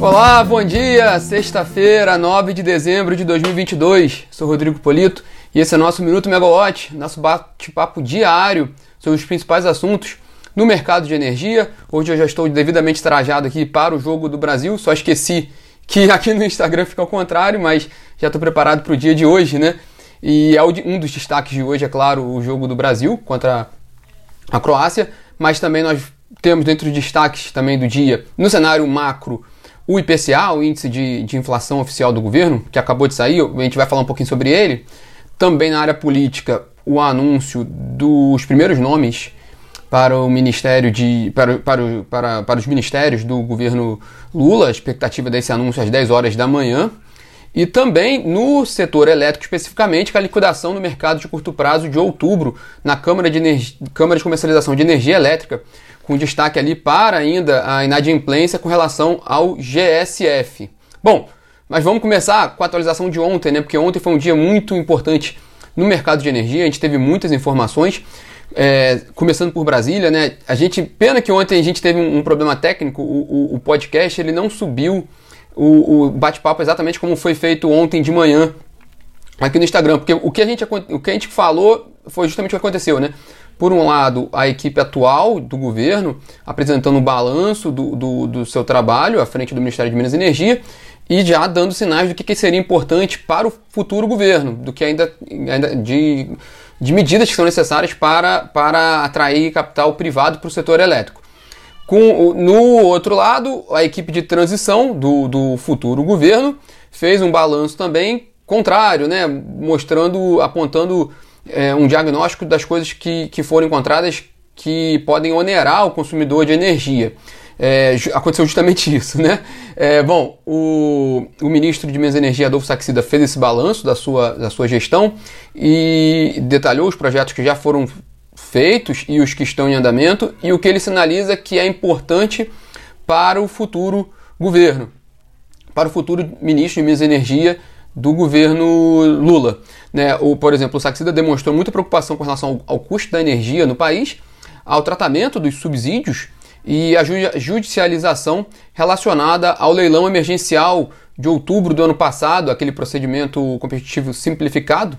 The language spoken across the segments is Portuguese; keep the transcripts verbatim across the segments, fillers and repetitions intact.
Olá, bom dia! Sexta-feira, nove de dezembro de dois mil e vinte e dois. Sou Rodrigo Polito e esse é nosso Minuto Megawatt, nosso bate-papo diário sobre os principais assuntos no mercado de energia. Hoje eu já estou devidamente trajado aqui para o Jogo do Brasil, só esqueci que aqui no Instagram fica ao contrário, mas já estou preparado para o dia de hoje, né? E é um dos destaques de hoje, é claro, o Jogo do Brasil contra a Croácia, mas também nós temos dentro dos destaques também do dia, no cenário macro, o I P C A, o Índice de, de Inflação Oficial do Governo, que acabou de sair, a gente vai falar um pouquinho sobre ele. Também na área política, o anúncio dos primeiros nomes para, o ministério de, para, para, para, para os ministérios do governo Lula, a expectativa desse anúncio às dez horas da manhã. E também no setor elétrico especificamente, com a liquidação no mercado de curto prazo de outubro, na Câmara de, Ener- Câmara de Comercialização de Energia Elétrica, com destaque ali para ainda a inadimplência com relação ao G S F. Bom, mas vamos começar com a atualização de ontem, né? Porque ontem foi um dia muito importante no mercado de energia, a gente teve muitas informações, é, começando por Brasília, né? A gente, pena que ontem a gente teve um, um problema técnico, o, o, o podcast ele não subiu o, o bate-papo exatamente como foi feito ontem de manhã aqui no Instagram, porque o que a gente, o que a gente falou foi justamente o que aconteceu, né? Por um lado, a equipe atual do governo apresentando o balanço do, do, do seu trabalho à frente do Ministério de Minas e Energia e já dando sinais do que, que seria importante para o futuro governo, do que ainda, ainda de, de medidas que são necessárias para, para atrair capital privado para o setor elétrico. Com, no outro lado, a equipe de transição do, do futuro governo fez um balanço também contrário, né? Mostrando, apontando... É um diagnóstico das coisas que, que foram encontradas que podem onerar o consumidor de energia. É, aconteceu justamente isso, né? É, bom, o, o ministro de Minas e Energia, Adolfo Sachsida, fez esse balanço da sua, da sua gestão e detalhou os projetos que já foram feitos e os que estão em andamento e o que ele sinaliza que é importante para o futuro governo, para o futuro ministro de Minas e Energia do governo Lula, né? O, por exemplo, o Sachsida demonstrou muita preocupação com relação ao, ao custo da energia no país, ao tratamento dos subsídios e à ju- judicialização relacionada ao leilão emergencial de outubro do ano passado, aquele procedimento competitivo simplificado,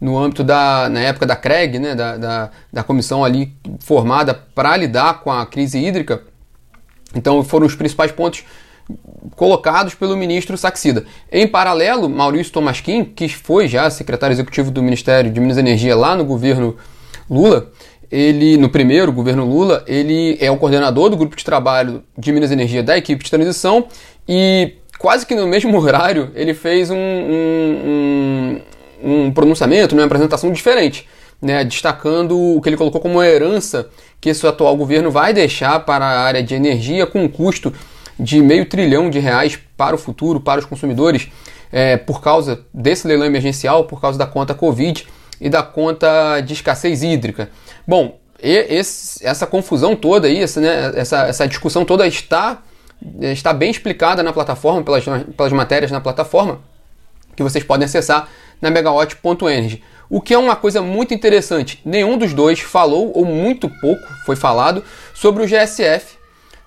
no âmbito da, na época da C R E G, né? da, da, da comissão ali formada para lidar com a crise hídrica. Então foram os principais pontos colocados pelo ministro Sachsida. Em paralelo, Maurício Tomasquim, que foi já secretário executivo do Ministério de Minas e Energia lá no governo Lula, ele, no primeiro governo Lula, ele é o coordenador do grupo de trabalho de Minas e Energia da equipe de transição e quase que no mesmo horário ele fez um, um, um, um pronunciamento, uma apresentação diferente, né, destacando o que ele colocou como herança que esse atual governo vai deixar para a área de energia com um custo de meio trilhão de reais para o futuro, para os consumidores, é, por causa desse leilão emergencial, por causa da conta Covid e da conta de escassez hídrica. Bom, esse, essa confusão toda, aí, essa, né, essa, essa discussão toda está, está bem explicada na plataforma, pelas, pelas matérias na plataforma, que vocês podem acessar na megawatt ponto energy. O que é uma coisa muito interessante, nenhum dos dois falou, ou muito pouco foi falado, sobre o G S F,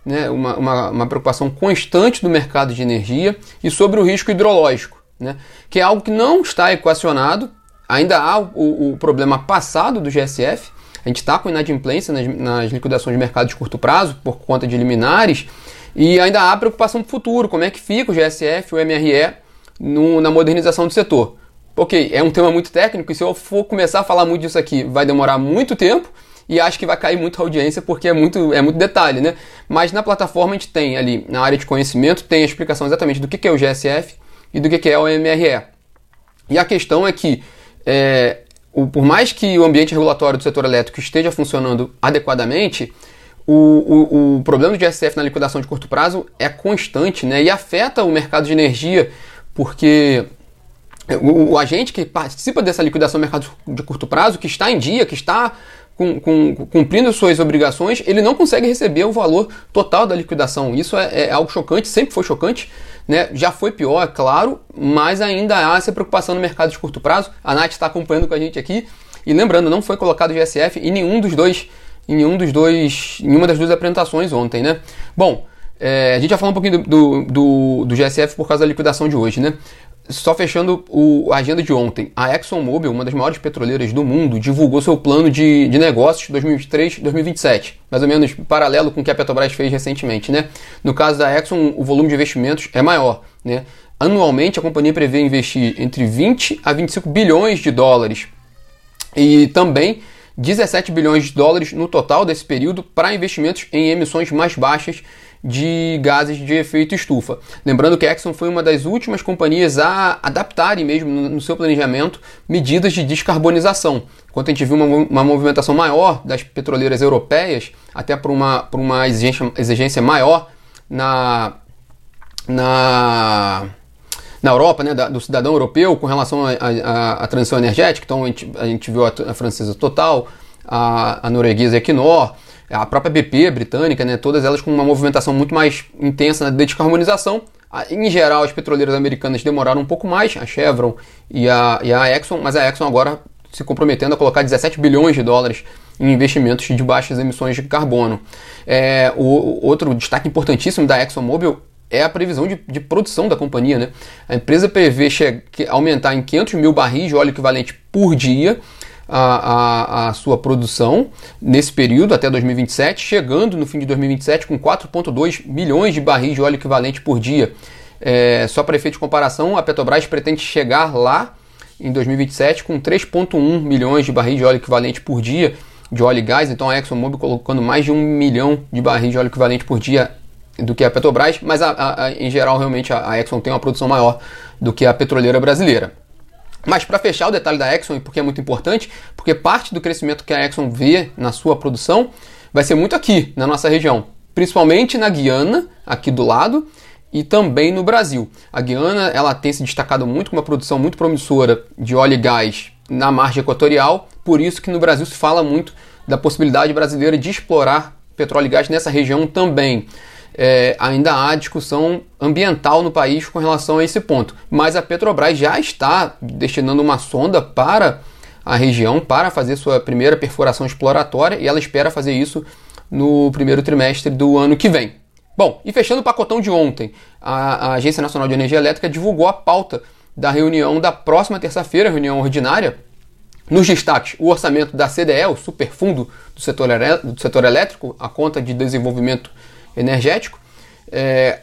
né, uma, uma, uma preocupação constante do mercado de energia e sobre o risco hidrológico, né, que é algo que não está equacionado, ainda há o, o problema passado do G S F, a gente está com inadimplência nas, nas liquidações de mercado de curto prazo por conta de liminares e ainda há preocupação para o futuro, como é que fica o G S F, o M R E no, na modernização do setor. Ok, é um tema muito técnico e se eu for começar a falar muito disso aqui vai demorar muito tempo e acho que vai cair muito a audiência porque é muito, é muito detalhe, né? Mas na plataforma a gente tem ali, na área de conhecimento, tem a explicação exatamente do que é o G S F e do que é o M R E. E a questão é que, é, o, por mais que o ambiente regulatório do setor elétrico esteja funcionando adequadamente, o, o, o problema do G S F na liquidação de curto prazo é constante, né? E afeta o mercado de energia, porque o, o agente que participa dessa liquidação do mercado de curto prazo, que está em dia, que está cumprindo suas obrigações, ele não consegue receber o valor total da liquidação. Isso é, é algo chocante, sempre foi chocante, né? Já foi pior, é claro, mas ainda há essa preocupação no mercado de curto prazo. A Nath está acompanhando com a gente aqui. E lembrando, não foi colocado o G S F em nenhum dos dois, em nenhum dos dois, em uma das duas apresentações ontem, né? Bom, É, a gente já falou um pouquinho do, do, do, do G S F por causa da liquidação de hoje, né? Só fechando o, a agenda de ontem, a ExxonMobil, uma das maiores petroleiras do mundo, divulgou seu plano de, de negócios dois mil e vinte e três a dois mil e vinte e sete, mais ou menos paralelo com o que a Petrobras fez recentemente, né? No caso da Exxon, o volume de investimentos é maior, né? Anualmente, a companhia prevê investir entre vinte a vinte e cinco bilhões de dólares e também dezessete bilhões de dólares no total desse período para investimentos em emissões mais baixas de gases de efeito estufa. Lembrando que a Exxon foi uma das últimas companhias a adaptarem mesmo no seu planejamento medidas de descarbonização. Enquanto a gente viu uma, uma movimentação maior das petroleiras europeias, até por uma, por uma exigência, exigência maior na... na na Europa, né, da, do cidadão europeu com relação à transição energética. Então a gente, a gente viu a, a francesa Total, a, a norueguesa Equinor, a própria B P britânica, né, todas elas com uma movimentação muito mais intensa na descarbonização. Em geral, as petroleiras americanas demoraram um pouco mais, a Chevron e a, e a Exxon, mas a Exxon agora se comprometendo a colocar dezessete bilhões de dólares em investimentos de baixas emissões de carbono. É, o, o outro destaque importantíssimo da ExxonMobil é a previsão de, de produção da companhia, né? A empresa prevê che- aumentar em quinhentos mil barris de óleo equivalente por dia a, a, a sua produção nesse período até dois mil e vinte e sete, chegando no fim de dois mil e vinte e sete com quatro vírgula dois milhões de barris de óleo equivalente por dia. É, só para efeito de comparação, a Petrobras pretende chegar lá em dois mil e vinte e sete com três vírgula um milhões de barris de óleo equivalente por dia de óleo e gás. Então a ExxonMobil colocando mais de um milhão de barris de óleo equivalente por dia do que a Petrobras, mas a, a, a, em geral realmente a, a Exxon tem uma produção maior do que a petroleira brasileira. Mas para fechar o detalhe da Exxon, porque é muito importante, porque parte do crescimento que a Exxon vê na sua produção vai ser muito aqui, na nossa região, principalmente na Guiana, aqui do lado, e também no Brasil. A Guiana, ela tem se destacado muito com uma produção muito promissora de óleo e gás na margem equatorial, por isso que no Brasil se fala muito da possibilidade brasileira de explorar petróleo e gás nessa região também. É, ainda há discussão ambiental no país com relação a esse ponto, mas a Petrobras já está destinando uma sonda para a região para fazer sua primeira perfuração exploratória e ela espera fazer isso no primeiro trimestre do ano que vem. Bom, e fechando o pacotão de ontem, a, a Agência Nacional de Energia Elétrica divulgou a pauta da reunião da próxima terça-feira, reunião ordinária. Nos destaques, o orçamento da C D E, o superfundo do setor, do setor elétrico, a conta de desenvolvimento energético. É,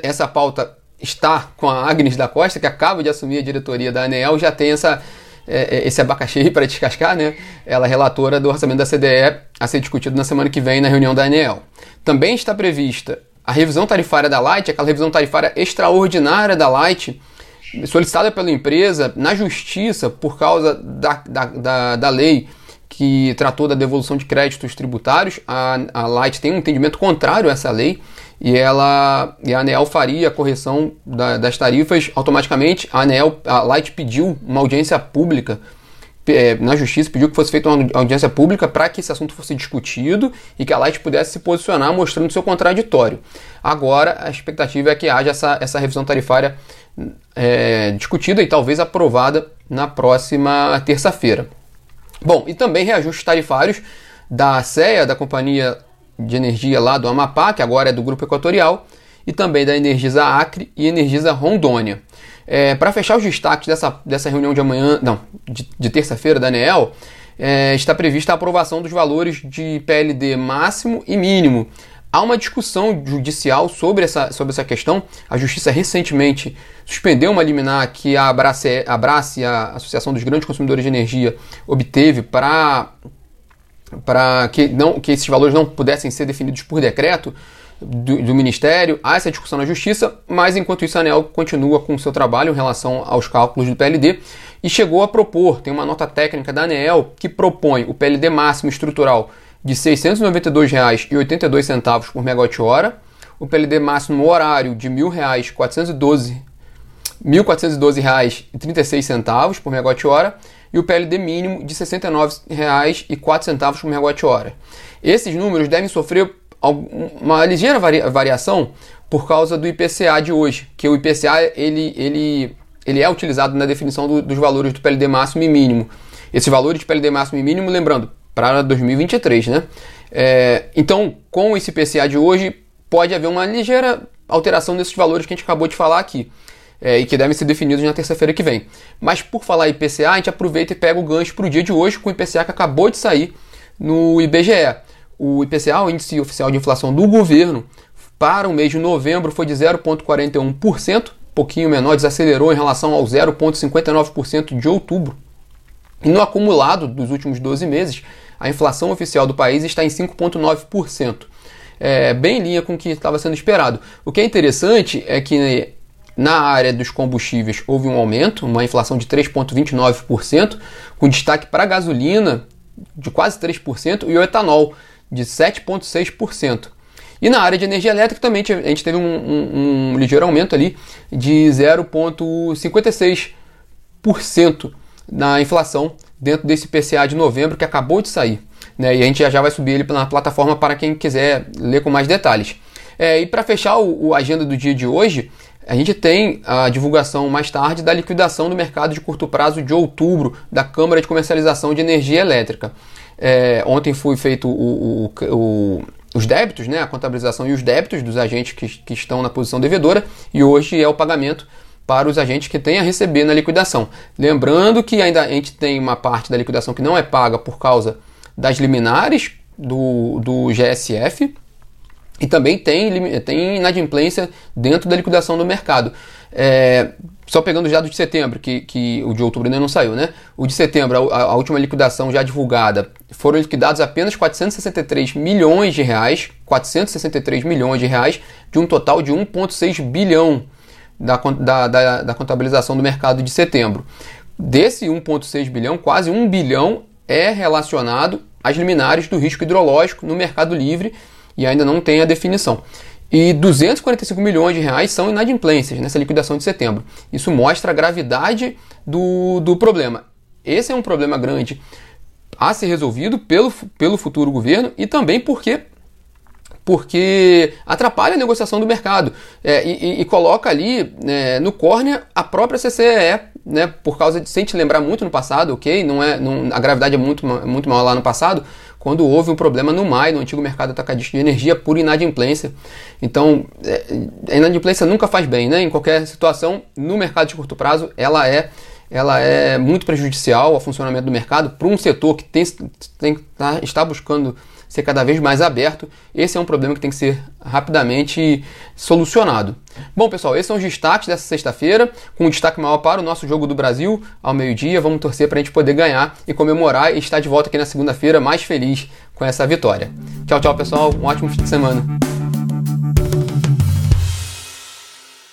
essa pauta está com a Agnes da Costa, que acaba de assumir a diretoria da ANEEL, já tem essa, é, esse abacaxi para descascar, né? Ela é relatora do orçamento da C D E a ser discutido na semana que vem na reunião da ANEEL. Também está prevista a revisão tarifária da Light, aquela revisão tarifária extraordinária da Light, solicitada pela empresa na justiça por causa da, da, da, da lei que tratou da devolução de créditos tributários. A, a Light tem um entendimento contrário a essa lei e, ela, e a ANEEL faria a correção da, das tarifas automaticamente. A ANEEL, a Light pediu uma audiência pública é, na Justiça, pediu que fosse feita uma audiência pública para que esse assunto fosse discutido e que a Light pudesse se posicionar mostrando seu contraditório. Agora, a expectativa é que haja essa, essa revisão tarifária é, discutida e talvez aprovada na próxima terça-feira. Bom, e também reajustes tarifários da C E A, da Companhia de Energia lá do Amapá, que agora é do Grupo Equatorial, e também da Energisa Acre e Energisa Rondônia. É, para fechar os destaques dessa, dessa reunião de amanhã, não, de, de terça-feira da ANEEL, é, está prevista a aprovação dos valores de P L D máximo e mínimo. Há uma discussão judicial sobre essa, sobre essa questão. A Justiça recentemente suspendeu uma liminar que a Abrace, a, Abrace, a Associação dos Grandes Consumidores de Energia, obteve para que, que esses valores não pudessem ser definidos por decreto do, do Ministério. Há essa discussão na Justiça, mas enquanto isso a ANEEL continua com o seu trabalho em relação aos cálculos do P L D e chegou a propor, tem uma nota técnica da ANEEL que propõe o P L D máximo estrutural de seiscentos e noventa e dois reais e oitenta e dois centavos por megawatt-hora, o P L D máximo horário de mil reais, quatrocentos e doze reais e trinta e seis centavos por megawatt-hora e o P L D mínimo de sessenta e nove reais e quatro centavos por megawatt-hora. Esses números devem sofrer uma ligeira variação por causa do I P C A de hoje, que o I P C A ele, ele, ele é utilizado na definição do, dos valores do P L D máximo e mínimo. Esses valores de P L D máximo e mínimo, lembrando, para dois mil e vinte e três, né? É, então, com esse I P C A de hoje, pode haver uma ligeira alteração desses valores que a gente acabou de falar aqui, é, e que devem ser definidos na terça-feira que vem. Mas por falar I P C A, a gente aproveita e pega o gancho para o dia de hoje com o I P C A que acabou de sair no I B G E. O I P C A, o Índice Oficial de Inflação do Governo, para o mês de novembro foi de zero vírgula quarenta e um por cento, pouquinho menor, desacelerou em relação ao zero vírgula cinquenta e nove por cento de outubro. E no acumulado dos últimos doze meses, a inflação oficial do país está em cinco vírgula nove por cento. É, bem em linha com o que estava sendo esperado. O que é interessante é que na área dos combustíveis houve um aumento, uma inflação de três vírgula vinte e nove por cento, com destaque para a gasolina de quase três por cento e o etanol de sete vírgula seis por cento. E na área de energia elétrica também a gente teve um, um, um ligeiro aumento ali de zero vírgula cinquenta e seis por cento na inflação dentro desse I P C A de novembro que acabou de sair, né? E a gente já, já vai subir ele na plataforma para quem quiser ler com mais detalhes. É, e para fechar o, o agenda do dia de hoje, a gente tem a divulgação mais tarde da liquidação do mercado de curto prazo de outubro da Câmara de Comercialização de Energia Elétrica. É, ontem foi feito o, o, o, os débitos, né, a contabilização e os débitos dos agentes que, que estão na posição devedora, e hoje é o pagamento para os agentes que têm a receber na liquidação. Lembrando que ainda a gente tem uma parte da liquidação que não é paga por causa das liminares do, do G S F, e também tem, tem inadimplência dentro da liquidação do mercado. É, só pegando os dados de setembro, que, que o de outubro ainda não saiu, né? O de setembro, a, a última liquidação já divulgada, foram liquidados apenas quatrocentos e sessenta e três milhões de reais, quatrocentos e sessenta e três milhões de reais, de um total de um vírgula seis bilhão da, da, da, da contabilização do mercado de setembro. Desse um vírgula seis bilhão, quase um bilhão é relacionado às liminares do risco hidrológico no mercado livre, e ainda não tem a definição. E duzentos e quarenta e cinco milhões de reais são inadimplências nessa liquidação de setembro. Isso mostra a gravidade do, do problema. Esse é um problema grande a ser resolvido pelo, pelo futuro governo e também porque, porque atrapalha a negociação do mercado, é, e, e coloca ali, né, no córnea a própria C C E E, né, por causa de, sem te lembrar muito no passado, ok? Não é, não, a gravidade é muito, muito maior lá no passado, quando houve um problema no MAI, no antigo mercado atacadista de energia, por inadimplência. Então, a inadimplência nunca faz bem, né? Em qualquer situação, no mercado de curto prazo, ela é, ela é muito prejudicial ao funcionamento do mercado para um setor que tem, tem, tá, está buscando ser cada vez mais aberto. Esse é um problema que tem que ser rapidamente solucionado. Bom, pessoal, esses são os destaques dessa sexta-feira, com um destaque maior para o nosso Jogo do Brasil, ao meio-dia. Vamos torcer para a gente poder ganhar e comemorar e estar de volta aqui na segunda-feira mais feliz com essa vitória. Tchau, tchau, pessoal. Um ótimo fim de semana.